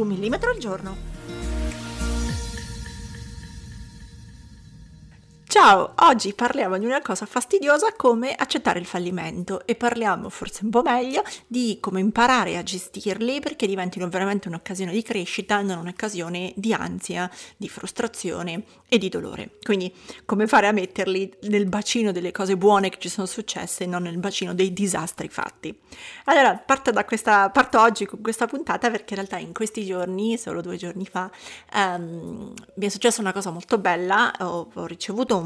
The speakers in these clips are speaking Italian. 1 millimetro al giorno. Ciao, oggi parliamo di una cosa fastidiosa come accettare il fallimento e parliamo forse un po' meglio di come imparare a gestirli perché diventino veramente un'occasione di crescita, non un'occasione di ansia, di frustrazione e di dolore. Quindi come fare a metterli nel bacino delle cose buone che ci sono successe e non nel bacino dei disastri fatti. Allora parto oggi con questa puntata perché in realtà in questi giorni, solo 2 giorni fa, mi è successa una cosa molto bella.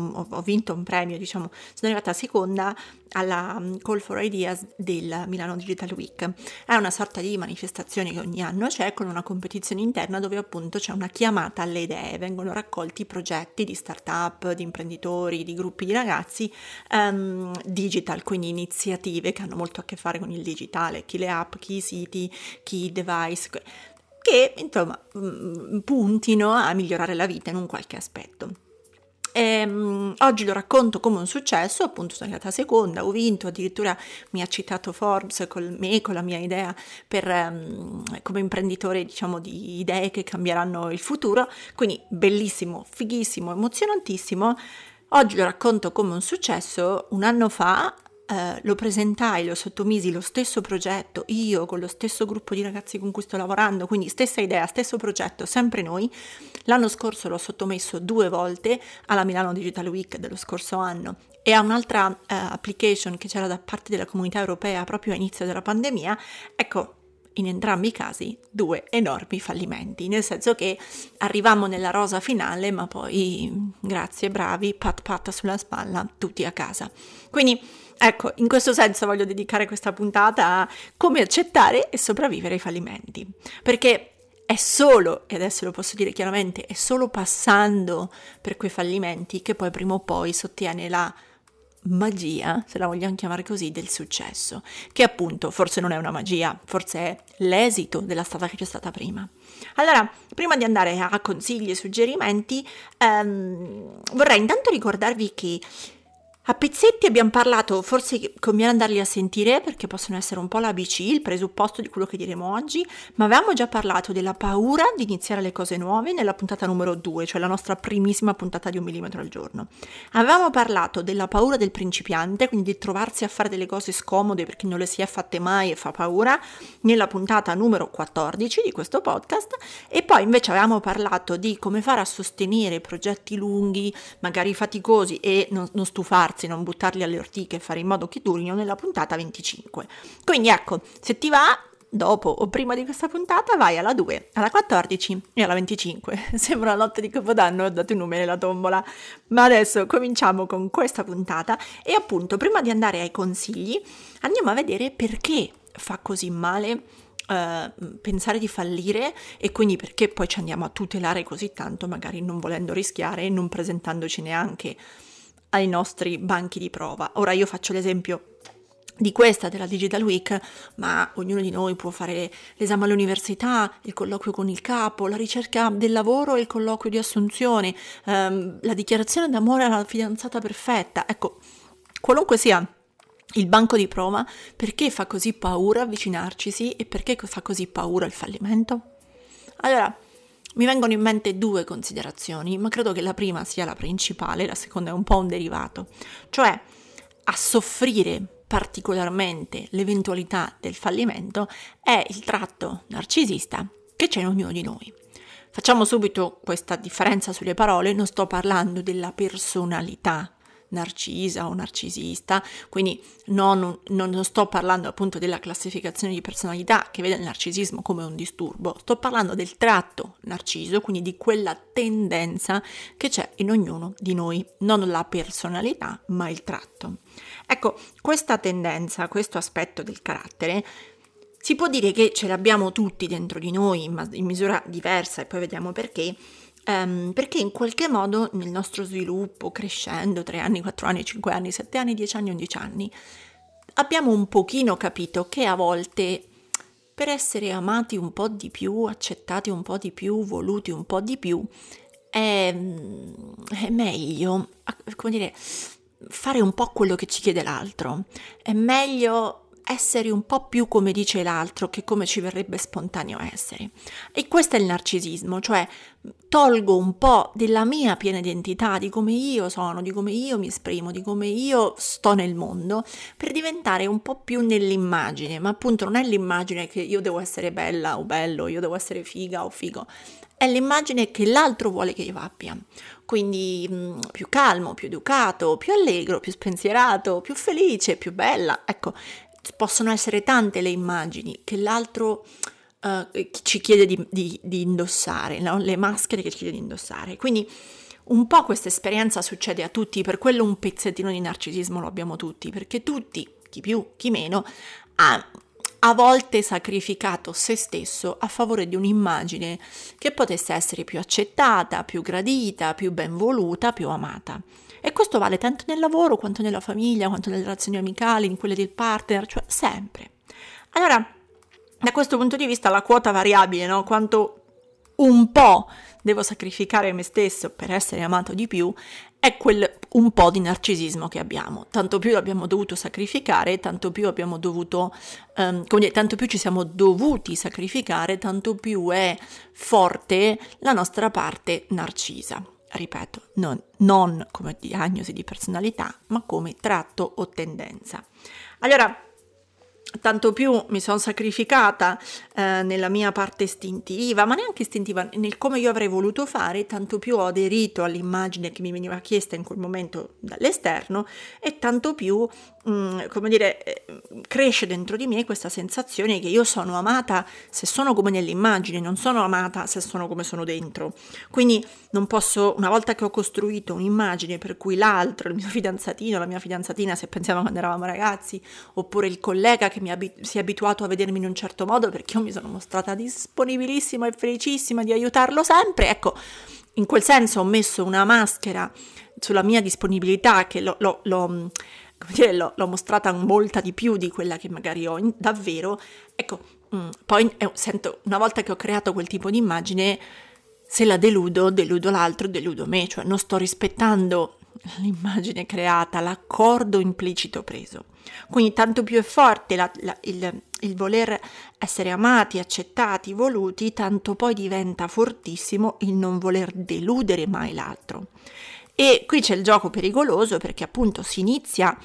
Ho vinto un premio, diciamo, sono arrivata seconda alla Call for Ideas del Milano Digital Week. È una sorta di manifestazione che ogni anno c'è con una competizione interna dove appunto c'è una chiamata alle idee, vengono raccolti progetti di start-up, di imprenditori, di gruppi di ragazzi digital, quindi iniziative che hanno molto a che fare con il digitale, chi le app, chi i siti, chi i device, che insomma puntino a migliorare la vita in un qualche aspetto. Oggi lo racconto come un successo, appunto sono arrivata seconda, ho vinto, addirittura mi ha citato Forbes con la mia idea per come imprenditore, diciamo, di idee che cambieranno il futuro, quindi bellissimo, fighissimo, emozionantissimo. Oggi lo racconto come un successo. Un anno fa lo presentai, lo sottomisi, lo stesso progetto, io con lo stesso gruppo di ragazzi con cui sto lavorando, quindi stessa idea, stesso progetto, sempre noi. L'anno scorso l'ho sottomesso 2 volte alla Milano Digital Week dello scorso anno e a un'altra application che c'era da parte della comunità europea proprio a inizio della pandemia. Ecco, in entrambi i casi 2 enormi fallimenti, nel senso che arrivammo nella rosa finale ma poi grazie, bravi, pat pat sulla spalla, tutti a casa. Quindi ecco, in questo senso voglio dedicare questa puntata a come accettare e sopravvivere ai fallimenti, perché è solo, e adesso lo posso dire chiaramente, è solo passando per quei fallimenti che poi prima o poi si ottiene la magia, se la vogliamo chiamare così, del successo, che appunto forse non è una magia, forse è l'esito della strada che c'è stata prima. Allora, prima di andare a consigli e suggerimenti, vorrei intanto ricordarvi che a pezzetti abbiamo parlato, forse conviene andarli a sentire perché possono essere un po' l'ABC, il presupposto di quello che diremo oggi, ma avevamo già parlato della paura di iniziare le cose nuove nella puntata numero 2, cioè la nostra primissima puntata di 1 millimetro al giorno. Avevamo parlato della paura del principiante, quindi di trovarsi a fare delle cose scomode perché non le si è fatte mai e fa paura, nella puntata numero 14 di questo podcast, e poi invece avevamo parlato di come fare a sostenere progetti lunghi, magari faticosi, e non stufarsi, non buttarli alle ortiche e fare in modo che durino, nella puntata 25. Quindi ecco, se ti va, dopo o prima di questa puntata vai alla 2, alla 14 e alla 25. Sembra una notte di Capodanno, ho dato i numeri alla tombola. Ma adesso cominciamo con questa puntata e appunto prima di andare ai consigli andiamo a vedere perché fa così male pensare di fallire e quindi perché poi ci andiamo a tutelare così tanto, magari non volendo rischiare e non presentandoci neanche ai nostri banchi di prova. Ora io faccio l'esempio di questa della Digital Week, ma ognuno di noi può fare l'esame all'università, il colloquio con il capo, la ricerca del lavoro e il colloquio di assunzione, la dichiarazione d'amore alla fidanzata perfetta. Ecco, qualunque sia il banco di prova, perché fa così paura avvicinarcisi e perché fa così paura il fallimento? Allora, mi vengono in mente 2 considerazioni, ma credo che la prima sia la principale, la seconda è un po' un derivato, cioè a soffrire particolarmente l'eventualità del fallimento è il tratto narcisista che c'è in ognuno di noi. Facciamo subito questa differenza sulle parole, non sto parlando della personalità narcisa o narcisista, quindi non sto parlando appunto della classificazione di personalità che vede il narcisismo come un disturbo, sto parlando del tratto narciso, quindi di quella tendenza che c'è in ognuno di noi, non la personalità ma il tratto. Ecco, questa tendenza, questo aspetto del carattere si può dire che ce l'abbiamo tutti dentro di noi, ma in misura diversa, e poi vediamo perché, perché in qualche modo nel nostro sviluppo, crescendo 3 anni, 4 anni, 5 anni, 7 anni, 10 anni, 11 anni, abbiamo un pochino capito che a volte per essere amati un po' di più, accettati un po' di più, voluti un po' di più, è meglio, come dire, fare un po' quello che ci chiede l'altro, è meglio essere un po' più come dice l'altro che come ci verrebbe spontaneo essere. E questo è il narcisismo, cioè tolgo un po' della mia piena identità, di come io sono, di come io mi esprimo, di come io sto nel mondo, per diventare un po' più nell'immagine. Ma appunto non è l'immagine che io devo essere bella o bello, io devo essere figa o figo, è l'immagine che l'altro vuole che io abbia. Quindi più calmo, più educato, più allegro, più spensierato, più felice, più bella. Ecco, possono essere tante le immagini che l'altro ci chiede di indossare, no? Le maschere che ci chiede di indossare. Quindi un po' questa esperienza succede a tutti, per quello un pezzettino di narcisismo lo abbiamo tutti, perché tutti, chi più, chi meno, ha a volte sacrificato se stesso a favore di un'immagine che potesse essere più accettata, più gradita, più ben voluta, più amata. E questo vale tanto nel lavoro, quanto nella famiglia, quanto nelle relazioni amicali, in quelle del partner, cioè sempre. Allora, da questo punto di vista la quota variabile, no? Quanto un po' devo sacrificare me stesso per essere amato di più, è quel un po' di narcisismo che abbiamo. Tanto più abbiamo dovuto sacrificare, tanto più abbiamo dovuto, tanto più ci siamo dovuti sacrificare, tanto più è forte la nostra parte narcisa. Ripeto, non come diagnosi di personalità, ma come tratto o tendenza. Allora, tanto più mi sono sacrificata nella mia parte istintiva, ma neanche istintiva, nel come io avrei voluto fare, tanto più ho aderito all'immagine che mi veniva chiesta in quel momento dall'esterno, e tanto più, cresce dentro di me questa sensazione che io sono amata se sono come nell'immagine, non sono amata se sono come sono dentro. Quindi non posso, una volta che ho costruito un'immagine per cui l'altro, il mio fidanzatino, la mia fidanzatina, se pensiamo quando eravamo ragazzi, oppure il collega che si è abituato a vedermi in un certo modo perché io mi sono mostrata disponibilissima e felicissima di aiutarlo sempre, ecco, in quel senso ho messo una maschera sulla mia disponibilità che l'ho mostrata molta di più di quella che magari ho davvero, ecco, poi sento, una volta che ho creato quel tipo di immagine, se la deludo l'altro, deludo me, cioè non sto rispettando l'immagine creata, l'accordo implicito preso. Quindi tanto più è forte il voler essere amati, accettati, voluti, tanto poi diventa fortissimo il non voler deludere mai l'altro. E qui c'è il gioco pericoloso, perché appunto si inizia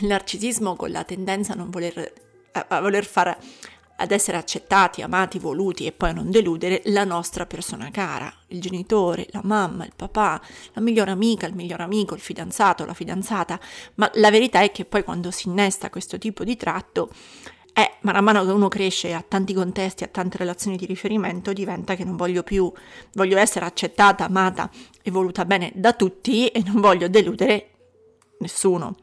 nel narcisismo con la tendenza a voler far ad essere accettati, amati, voluti e poi non deludere la nostra persona cara, il genitore, la mamma, il papà, la migliore amica, il miglior amico, il fidanzato, la fidanzata. Ma la verità è che poi quando si innesta questo tipo di tratto, man mano che uno cresce a tanti contesti, a tante relazioni di riferimento, diventa che non voglio più, voglio essere accettata, amata e voluta bene da tutti e non voglio deludere nessuno.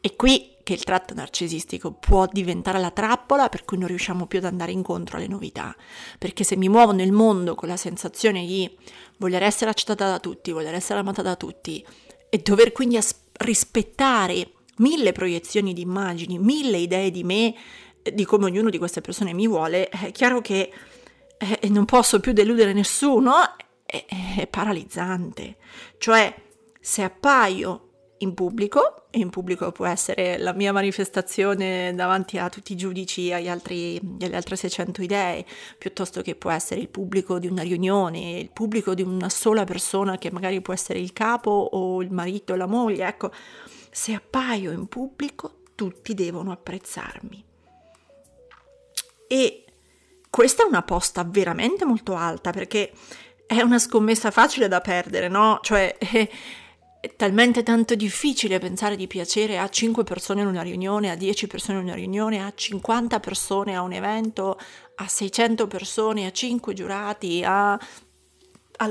E qui che il tratto narcisistico può diventare la trappola per cui non riusciamo più ad andare incontro alle novità, perché se mi muovo nel mondo con la sensazione di voler essere accettata da tutti, voler essere amata da tutti e dover quindi rispettare 1000 proiezioni di immagini, 1000 idee di me, di come ognuno di queste persone mi vuole, è chiaro che non posso più deludere nessuno, è paralizzante. Cioè, se appaio in pubblico, e in pubblico può essere la mia manifestazione davanti a tutti i giudici, alle altre 600 idee, piuttosto che può essere il pubblico di una riunione, il pubblico di una sola persona che magari può essere il capo o il marito o la moglie, ecco, se appaio in pubblico tutti devono apprezzarmi. E questa è una posta veramente molto alta, perché è una scommessa facile da perdere, no? Cioè, è talmente tanto difficile pensare di piacere a 5 persone in una riunione, a 10 persone in una riunione, a 50 persone a un evento, a 600 persone, a 5 giurati, alla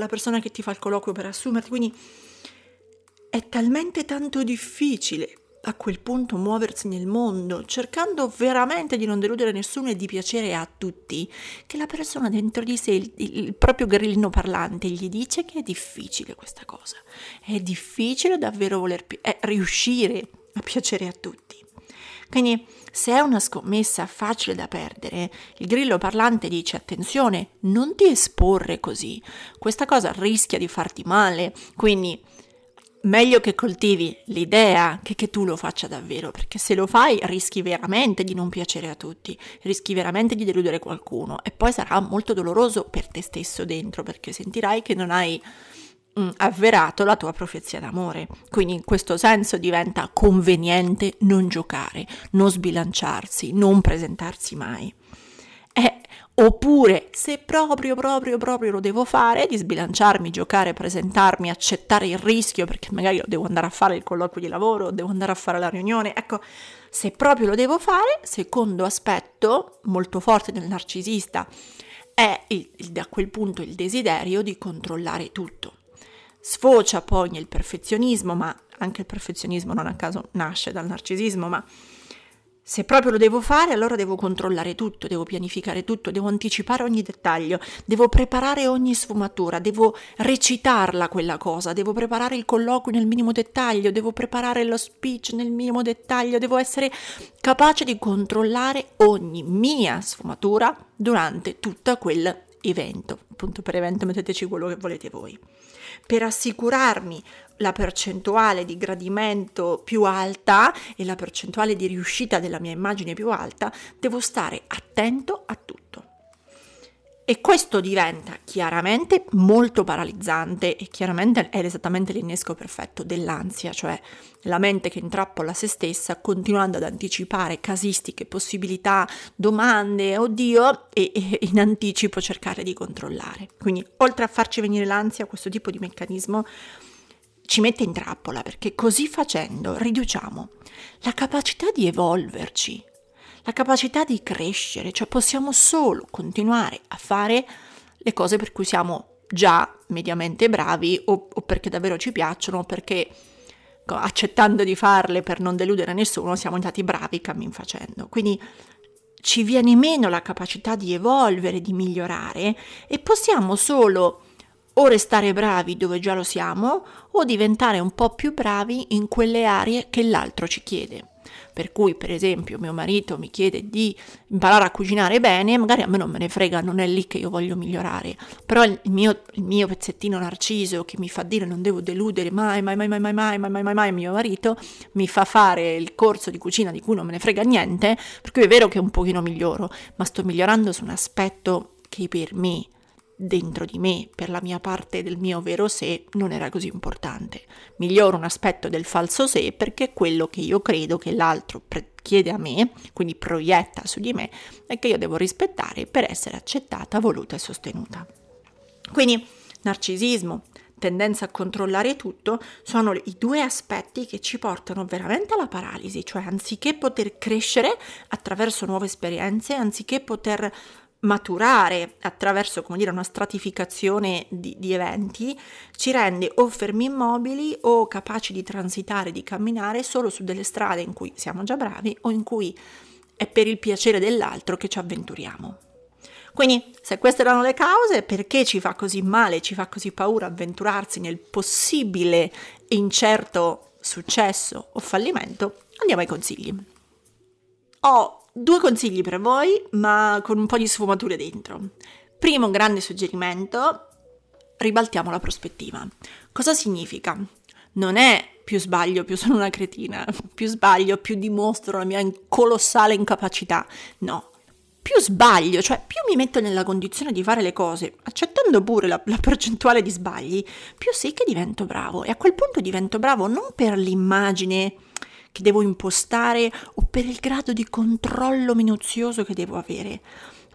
persona che ti fa il colloquio per assumerti. Quindi è talmente tanto difficile a quel punto muoversi nel mondo, cercando veramente di non deludere nessuno e di piacere a tutti, che la persona dentro di sé, il proprio grillino parlante, gli dice che è difficile questa cosa. È difficile davvero voler riuscire a piacere a tutti. Quindi, se è una scommessa facile da perdere, il grillo parlante dice: attenzione, non ti esporre così, questa cosa rischia di farti male, quindi meglio che coltivi l'idea che tu lo faccia davvero, perché se lo fai rischi veramente di non piacere a tutti, rischi veramente di deludere qualcuno e poi sarà molto doloroso per te stesso dentro, perché sentirai che non hai avverato la tua profezia d'amore. Quindi in questo senso diventa conveniente non giocare, non sbilanciarsi, non presentarsi mai. Oppure, se proprio lo devo fare, di sbilanciarmi, giocare, presentarmi, accettare il rischio, perché magari devo andare a fare il colloquio di lavoro, devo andare a fare la riunione, ecco, se proprio lo devo fare, secondo aspetto molto forte del narcisista è a quel punto il desiderio di controllare tutto. Sfocia poi nel perfezionismo, ma anche il perfezionismo non a caso nasce dal narcisismo, ma se proprio lo devo fare, allora devo controllare tutto, devo pianificare tutto, devo anticipare ogni dettaglio, devo preparare ogni sfumatura, devo recitarla quella cosa, devo preparare il colloquio nel minimo dettaglio, devo preparare lo speech nel minimo dettaglio, devo essere capace di controllare ogni mia sfumatura durante tutto quell'evento. Appunto, per evento metteteci quello che volete voi. Per assicurarmi la percentuale di gradimento più alta e la percentuale di riuscita della mia immagine più alta, devo stare attento a tutto. E questo diventa chiaramente molto paralizzante e chiaramente è esattamente l'innesco perfetto dell'ansia, cioè la mente che intrappola se stessa continuando ad anticipare casistiche, possibilità, domande, oddio, e in anticipo cercare di controllare. Quindi oltre a farci venire l'ansia, questo tipo di meccanismo ci mette in trappola, perché così facendo riduciamo la capacità di evolverci, la capacità di crescere, cioè possiamo solo continuare a fare le cose per cui siamo già mediamente bravi o perché davvero ci piacciono, o perché accettando di farle per non deludere nessuno siamo andati bravi cammin facendo. Quindi ci viene meno la capacità di evolvere, di migliorare, e possiamo solo o restare bravi dove già lo siamo o diventare un po' più bravi in quelle aree che l'altro ci chiede. Per cui, per esempio, mio marito mi chiede di imparare a cucinare bene, magari a me non me ne frega, non è lì che io voglio migliorare, però il mio pezzettino narciso che mi fa dire non devo deludere mai mio marito, mi fa fare il corso di cucina di cui non me ne frega niente, per cui è vero che un pochino miglioro, ma sto migliorando su un aspetto che per me, dentro di me, per la mia parte del mio vero sé, non era così importante. Miglioro un aspetto del falso sé perché è quello che io credo che l'altro chiede a me, quindi proietta su di me, e che io devo rispettare per essere accettata, voluta e sostenuta. Quindi narcisismo, tendenza a controllare tutto, sono i due aspetti che ci portano veramente alla paralisi, cioè anziché poter crescere attraverso nuove esperienze, anziché poter maturare attraverso, come dire, una stratificazione di eventi, ci rende o fermi immobili o capaci di transitare, di camminare solo su delle strade in cui siamo già bravi o in cui è per il piacere dell'altro che ci avventuriamo. Quindi, se queste erano le cause, perché ci fa così male, ci fa così paura avventurarsi nel possibile e incerto successo o fallimento, andiamo ai consigli. Due consigli per voi, ma con un po' di sfumature dentro. Primo grande suggerimento: ribaltiamo la prospettiva. Cosa significa? Non è più sbaglio, più sono una cretina, più sbaglio, più dimostro la mia colossale incapacità. No, più sbaglio, cioè più mi metto nella condizione di fare le cose, accettando pure la percentuale di sbagli, più sì che divento bravo. E a quel punto divento bravo non per l'immagine che devo impostare o per il grado di controllo minuzioso che devo avere,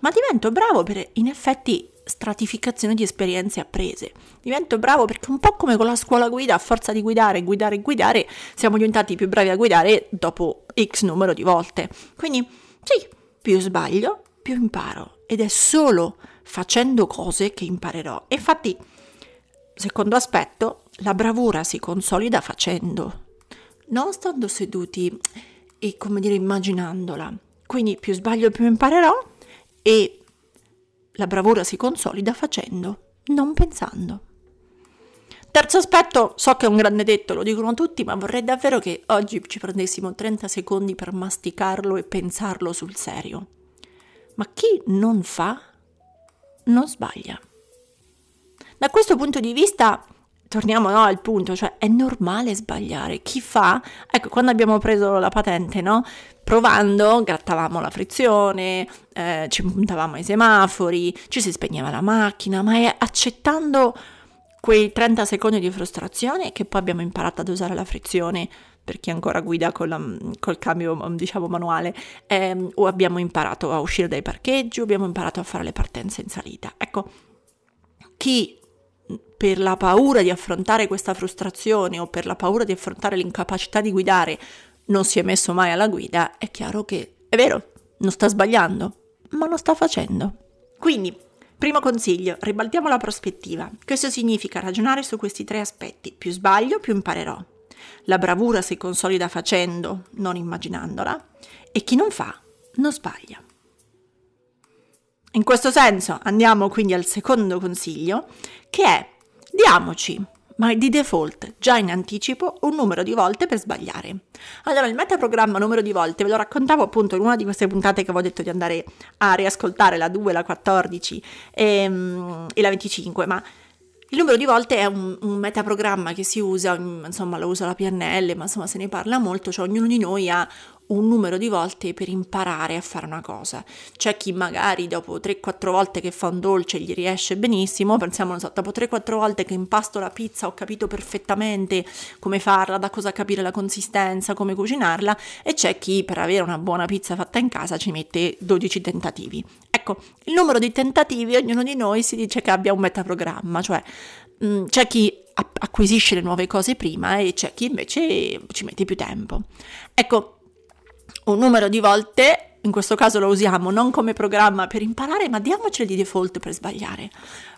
ma divento bravo per, in effetti, stratificazione di esperienze apprese. Divento bravo perché un po' come con la scuola guida, a forza di guidare, siamo diventati più bravi a guidare dopo X numero di volte. Quindi sì, più sbaglio, più imparo, ed è solo facendo cose che imparerò. E infatti, secondo aspetto, la bravura si consolida facendo. non stando seduti e, come dire, immaginandola. Quindi più sbaglio più imparerò, e la bravura si consolida facendo, non pensando. Terzo aspetto, so che è un grande detto, lo dicono tutti, ma vorrei davvero che oggi ci prendessimo 30 secondi per masticarlo e pensarlo sul serio. Ma chi non fa, non sbaglia. Da questo punto di vista, torniamo al punto, cioè è normale sbagliare. Chi fa, ecco, quando abbiamo preso la patente, no? Provando, grattavamo la frizione, ci puntavamo ai semafori, ci si spegneva la macchina, ma è accettando quei 30 secondi di frustrazione che poi abbiamo imparato ad usare la frizione, per chi ancora guida col cambio, diciamo, manuale, o abbiamo imparato a uscire dai parcheggi, o abbiamo imparato a fare le partenze in salita. Ecco, chi per la paura di affrontare questa frustrazione o per la paura di affrontare l'incapacità di guidare non si è messo mai alla guida, è chiaro che, è vero, non sta sbagliando, ma lo sta facendo. Quindi, primo consiglio, ribaltiamo la prospettiva. Questo significa ragionare su questi 3 aspetti. Più sbaglio, più imparerò. La bravura si consolida facendo, non immaginandola. E chi non fa, non sbaglia. In questo senso andiamo quindi al secondo consiglio, che è: diamoci, ma di default, già in anticipo, un numero di volte per sbagliare. Allora, il metaprogramma numero di volte ve lo raccontavo appunto in una di queste puntate che avevo detto di andare a riascoltare, la 2, la 14 e la 25, ma il numero di volte è un metaprogramma che si usa, insomma lo usa la PNL, ma insomma se ne parla molto, cioè ognuno di noi ha un numero di volte per imparare a fare una cosa. C'è chi magari dopo 3-4 volte che fa un dolce gli riesce benissimo, pensiamo, non so, dopo 3-4 volte che impasto la pizza ho capito perfettamente come farla, da cosa capire la consistenza, come cucinarla, e c'è chi per avere una buona pizza fatta in casa ci mette 12 tentativi. Ecco, il numero di tentativi ognuno di noi si dice che abbia un metaprogramma, cioè c'è chi acquisisce le nuove cose prima e c'è chi invece ci mette più tempo. Ecco, un numero di volte, in questo caso lo usiamo non come programma per imparare, ma diamocelo di default per sbagliare.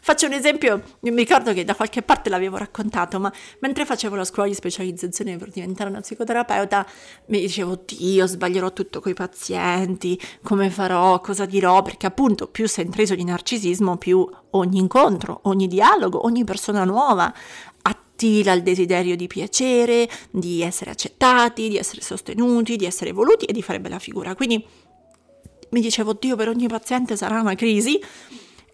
Faccio un esempio, mi ricordo che da qualche parte l'avevo raccontato, ma mentre facevo la scuola di specializzazione per diventare una psicoterapeuta, mi dicevo, oddio, sbaglierò tutto coi pazienti, come farò, cosa dirò, perché appunto più sei intriso di narcisismo, più ogni incontro, ogni dialogo, ogni persona nuova attira il desiderio di piacere, di essere accettati, di essere sostenuti, di essere voluti e di fare bella figura. Quindi mi dicevo, oddio, per ogni paziente sarà una crisi.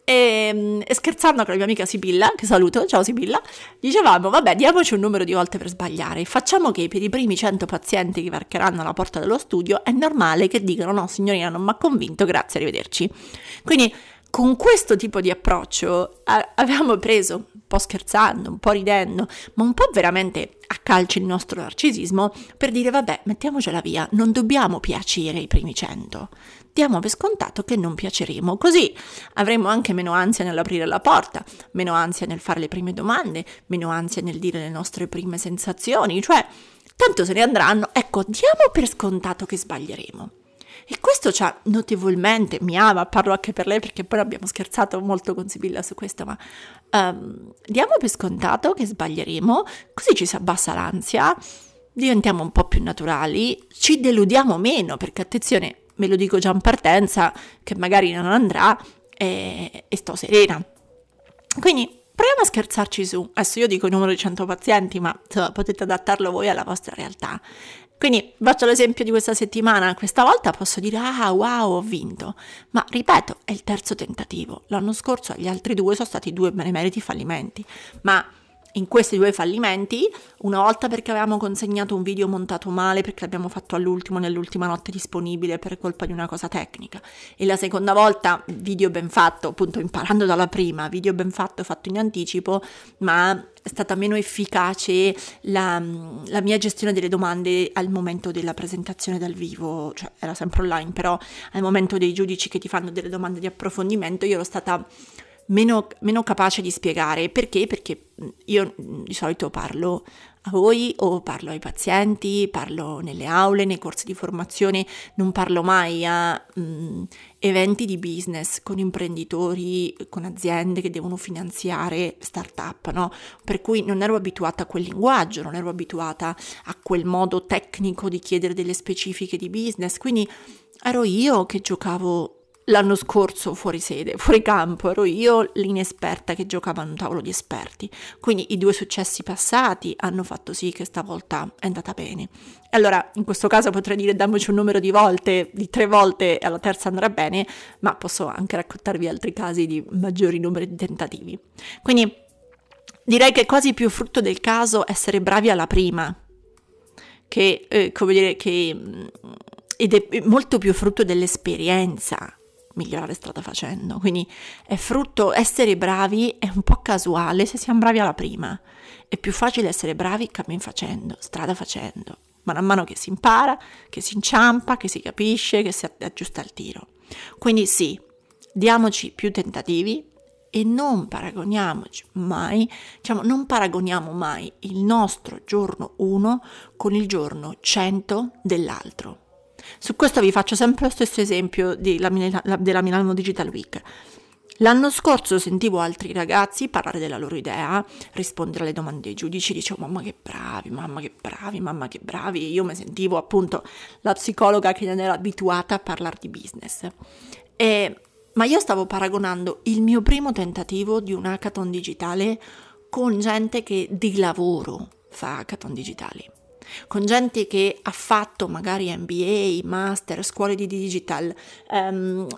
E scherzando con la mia amica Sibilla, che saluto, ciao Sibilla, dicevamo, vabbè, diamoci un numero di volte per sbagliare, facciamo che per i primi 100 pazienti che varcheranno la porta dello studio è normale che dicano, no signorina, non mi ha convinto, grazie, arrivederci. Quindi con questo tipo di approccio avevamo preso, un po' scherzando, un po' ridendo, ma un po' veramente a calci il nostro narcisismo, per dire, vabbè, mettiamocela via, non dobbiamo piacere i primi 100, diamo per scontato che non piaceremo, così avremo anche meno ansia nell'aprire la porta, meno ansia nel fare le prime domande, meno ansia nel dire le nostre prime sensazioni, cioè tanto se ne andranno, ecco, diamo per scontato che sbaglieremo. E questo ci ha notevolmente, mi ama, parlo anche per lei perché poi abbiamo scherzato molto con Sibilla su questo, ma diamo per scontato che sbaglieremo, così ci si abbassa l'ansia, diventiamo un po' più naturali, ci deludiamo meno, perché attenzione, me lo dico già in partenza, che magari non andrà e sto serena. Quindi proviamo a scherzarci su, adesso io dico il numero di 100 pazienti, ma insomma, potete adattarlo voi alla vostra realtà. Quindi faccio l'esempio di questa settimana, questa volta posso dire, ah wow, ho vinto, ma ripeto, è il 3° tentativo, l'anno scorso gli altri 2 sono stati 2 benemeriti fallimenti, ma in questi 2 fallimenti, una volta perché avevamo consegnato un video montato male, perché l'abbiamo fatto all'ultimo, nell'ultima notte disponibile per colpa di una cosa tecnica, e la seconda volta video ben fatto, appunto imparando dalla prima, video ben fatto, fatto in anticipo, ma è stata meno efficace la mia gestione delle domande al momento della presentazione dal vivo, cioè era sempre online, però al momento dei giudici che ti fanno delle domande di approfondimento io ero stata meno capace di spiegare perché io di solito parlo a voi o parlo ai pazienti, parlo nelle aule, nei corsi di formazione, non parlo mai a eventi di business con imprenditori, con aziende che devono finanziare startup, no? Per cui non ero abituata a quel linguaggio, non ero abituata a quel modo tecnico di chiedere delle specifiche di business, quindi ero io che giocavo l'anno scorso fuori sede, fuori campo, ero io l'inesperta che giocava a un tavolo di esperti, quindi i due successi passati hanno fatto sì che stavolta è andata bene. Allora in questo caso potrei dire dammoci un numero di volte, di 3 volte alla terza andrà bene, ma posso anche raccontarvi altri casi di maggiori numeri di tentativi. Quindi direi che è quasi più frutto del caso essere bravi alla prima, che ed è molto più frutto dell'esperienza migliorare strada facendo, quindi è frutto, essere bravi è un po' casuale se siamo bravi alla prima, è più facile essere bravi cammin facendo, strada facendo, man mano che si impara, che si inciampa, che si capisce, che si aggiusta il tiro. Quindi sì, diamoci più tentativi e non paragoniamoci mai, non paragoniamo mai il nostro giorno 1 con il giorno 100 dell'altro. Su questo vi faccio sempre lo stesso esempio della Milano Digital Week. L'anno scorso sentivo altri ragazzi parlare della loro idea, rispondere alle domande dei giudici, dicevo mamma che bravi, io mi sentivo appunto la psicologa che non era abituata a parlare di business. Ma io stavo paragonando il mio primo tentativo di un hackathon digitale con gente che di lavoro fa hackathon digitali, con gente che ha fatto magari MBA, master, scuole di digital,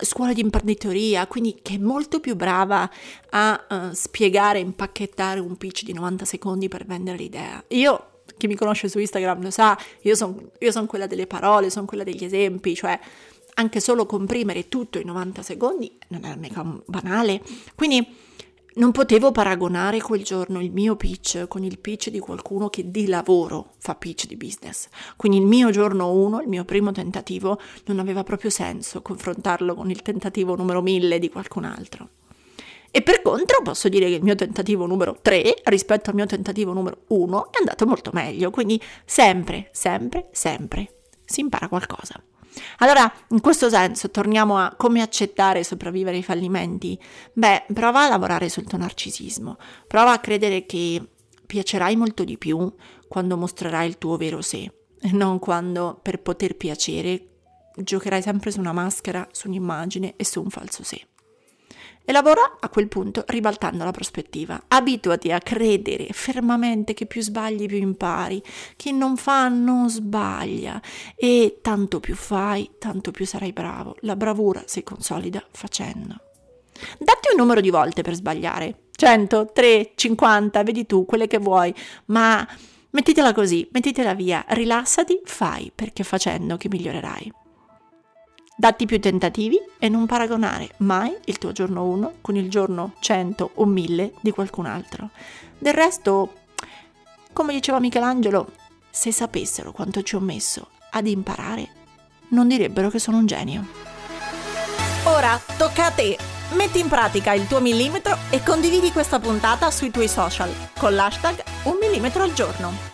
scuole di imprenditoria, quindi che è molto più brava a spiegare, impacchettare un pitch di 90 secondi per vendere l'idea. Io, chi mi conosce su Instagram lo sa, io son quella delle parole, sono quella degli esempi, cioè anche solo comprimere tutto in 90 secondi non era mica banale, quindi non potevo paragonare quel giorno il mio pitch con il pitch di qualcuno che di lavoro fa pitch di business. Quindi il mio giorno 1, il mio primo tentativo, non aveva proprio senso confrontarlo con il tentativo numero 1000 di qualcun altro. E per contro posso dire che il mio tentativo numero 3 rispetto al mio tentativo numero 1 è andato molto meglio. Quindi sempre si impara qualcosa. Allora, in questo senso, torniamo a come accettare e sopravvivere ai fallimenti. Prova a lavorare sul tuo narcisismo, prova a credere che piacerai molto di più quando mostrerai il tuo vero sé, e non quando, per poter piacere, giocherai sempre su una maschera, su un'immagine e su un falso sé. E lavora a quel punto ribaltando la prospettiva. Abituati a credere fermamente che più sbagli più impari, chi non fa non sbaglia e tanto più fai, tanto più sarai bravo. La bravura si consolida facendo. Datti un numero di volte per sbagliare, 100, 3, 50, vedi tu, quelle che vuoi, ma mettitela così, mettitela via, rilassati, fai, perché facendo che migliorerai. Datti più tentativi e non paragonare mai il tuo giorno 1 con il giorno 100 o 1000 di qualcun altro. Del resto, come diceva Michelangelo, se sapessero quanto ci ho messo ad imparare, non direbbero che sono un genio. Ora tocca a te! Metti in pratica il tuo millimetro e condividi questa puntata sui tuoi social con l'hashtag 1 millimetro al giorno.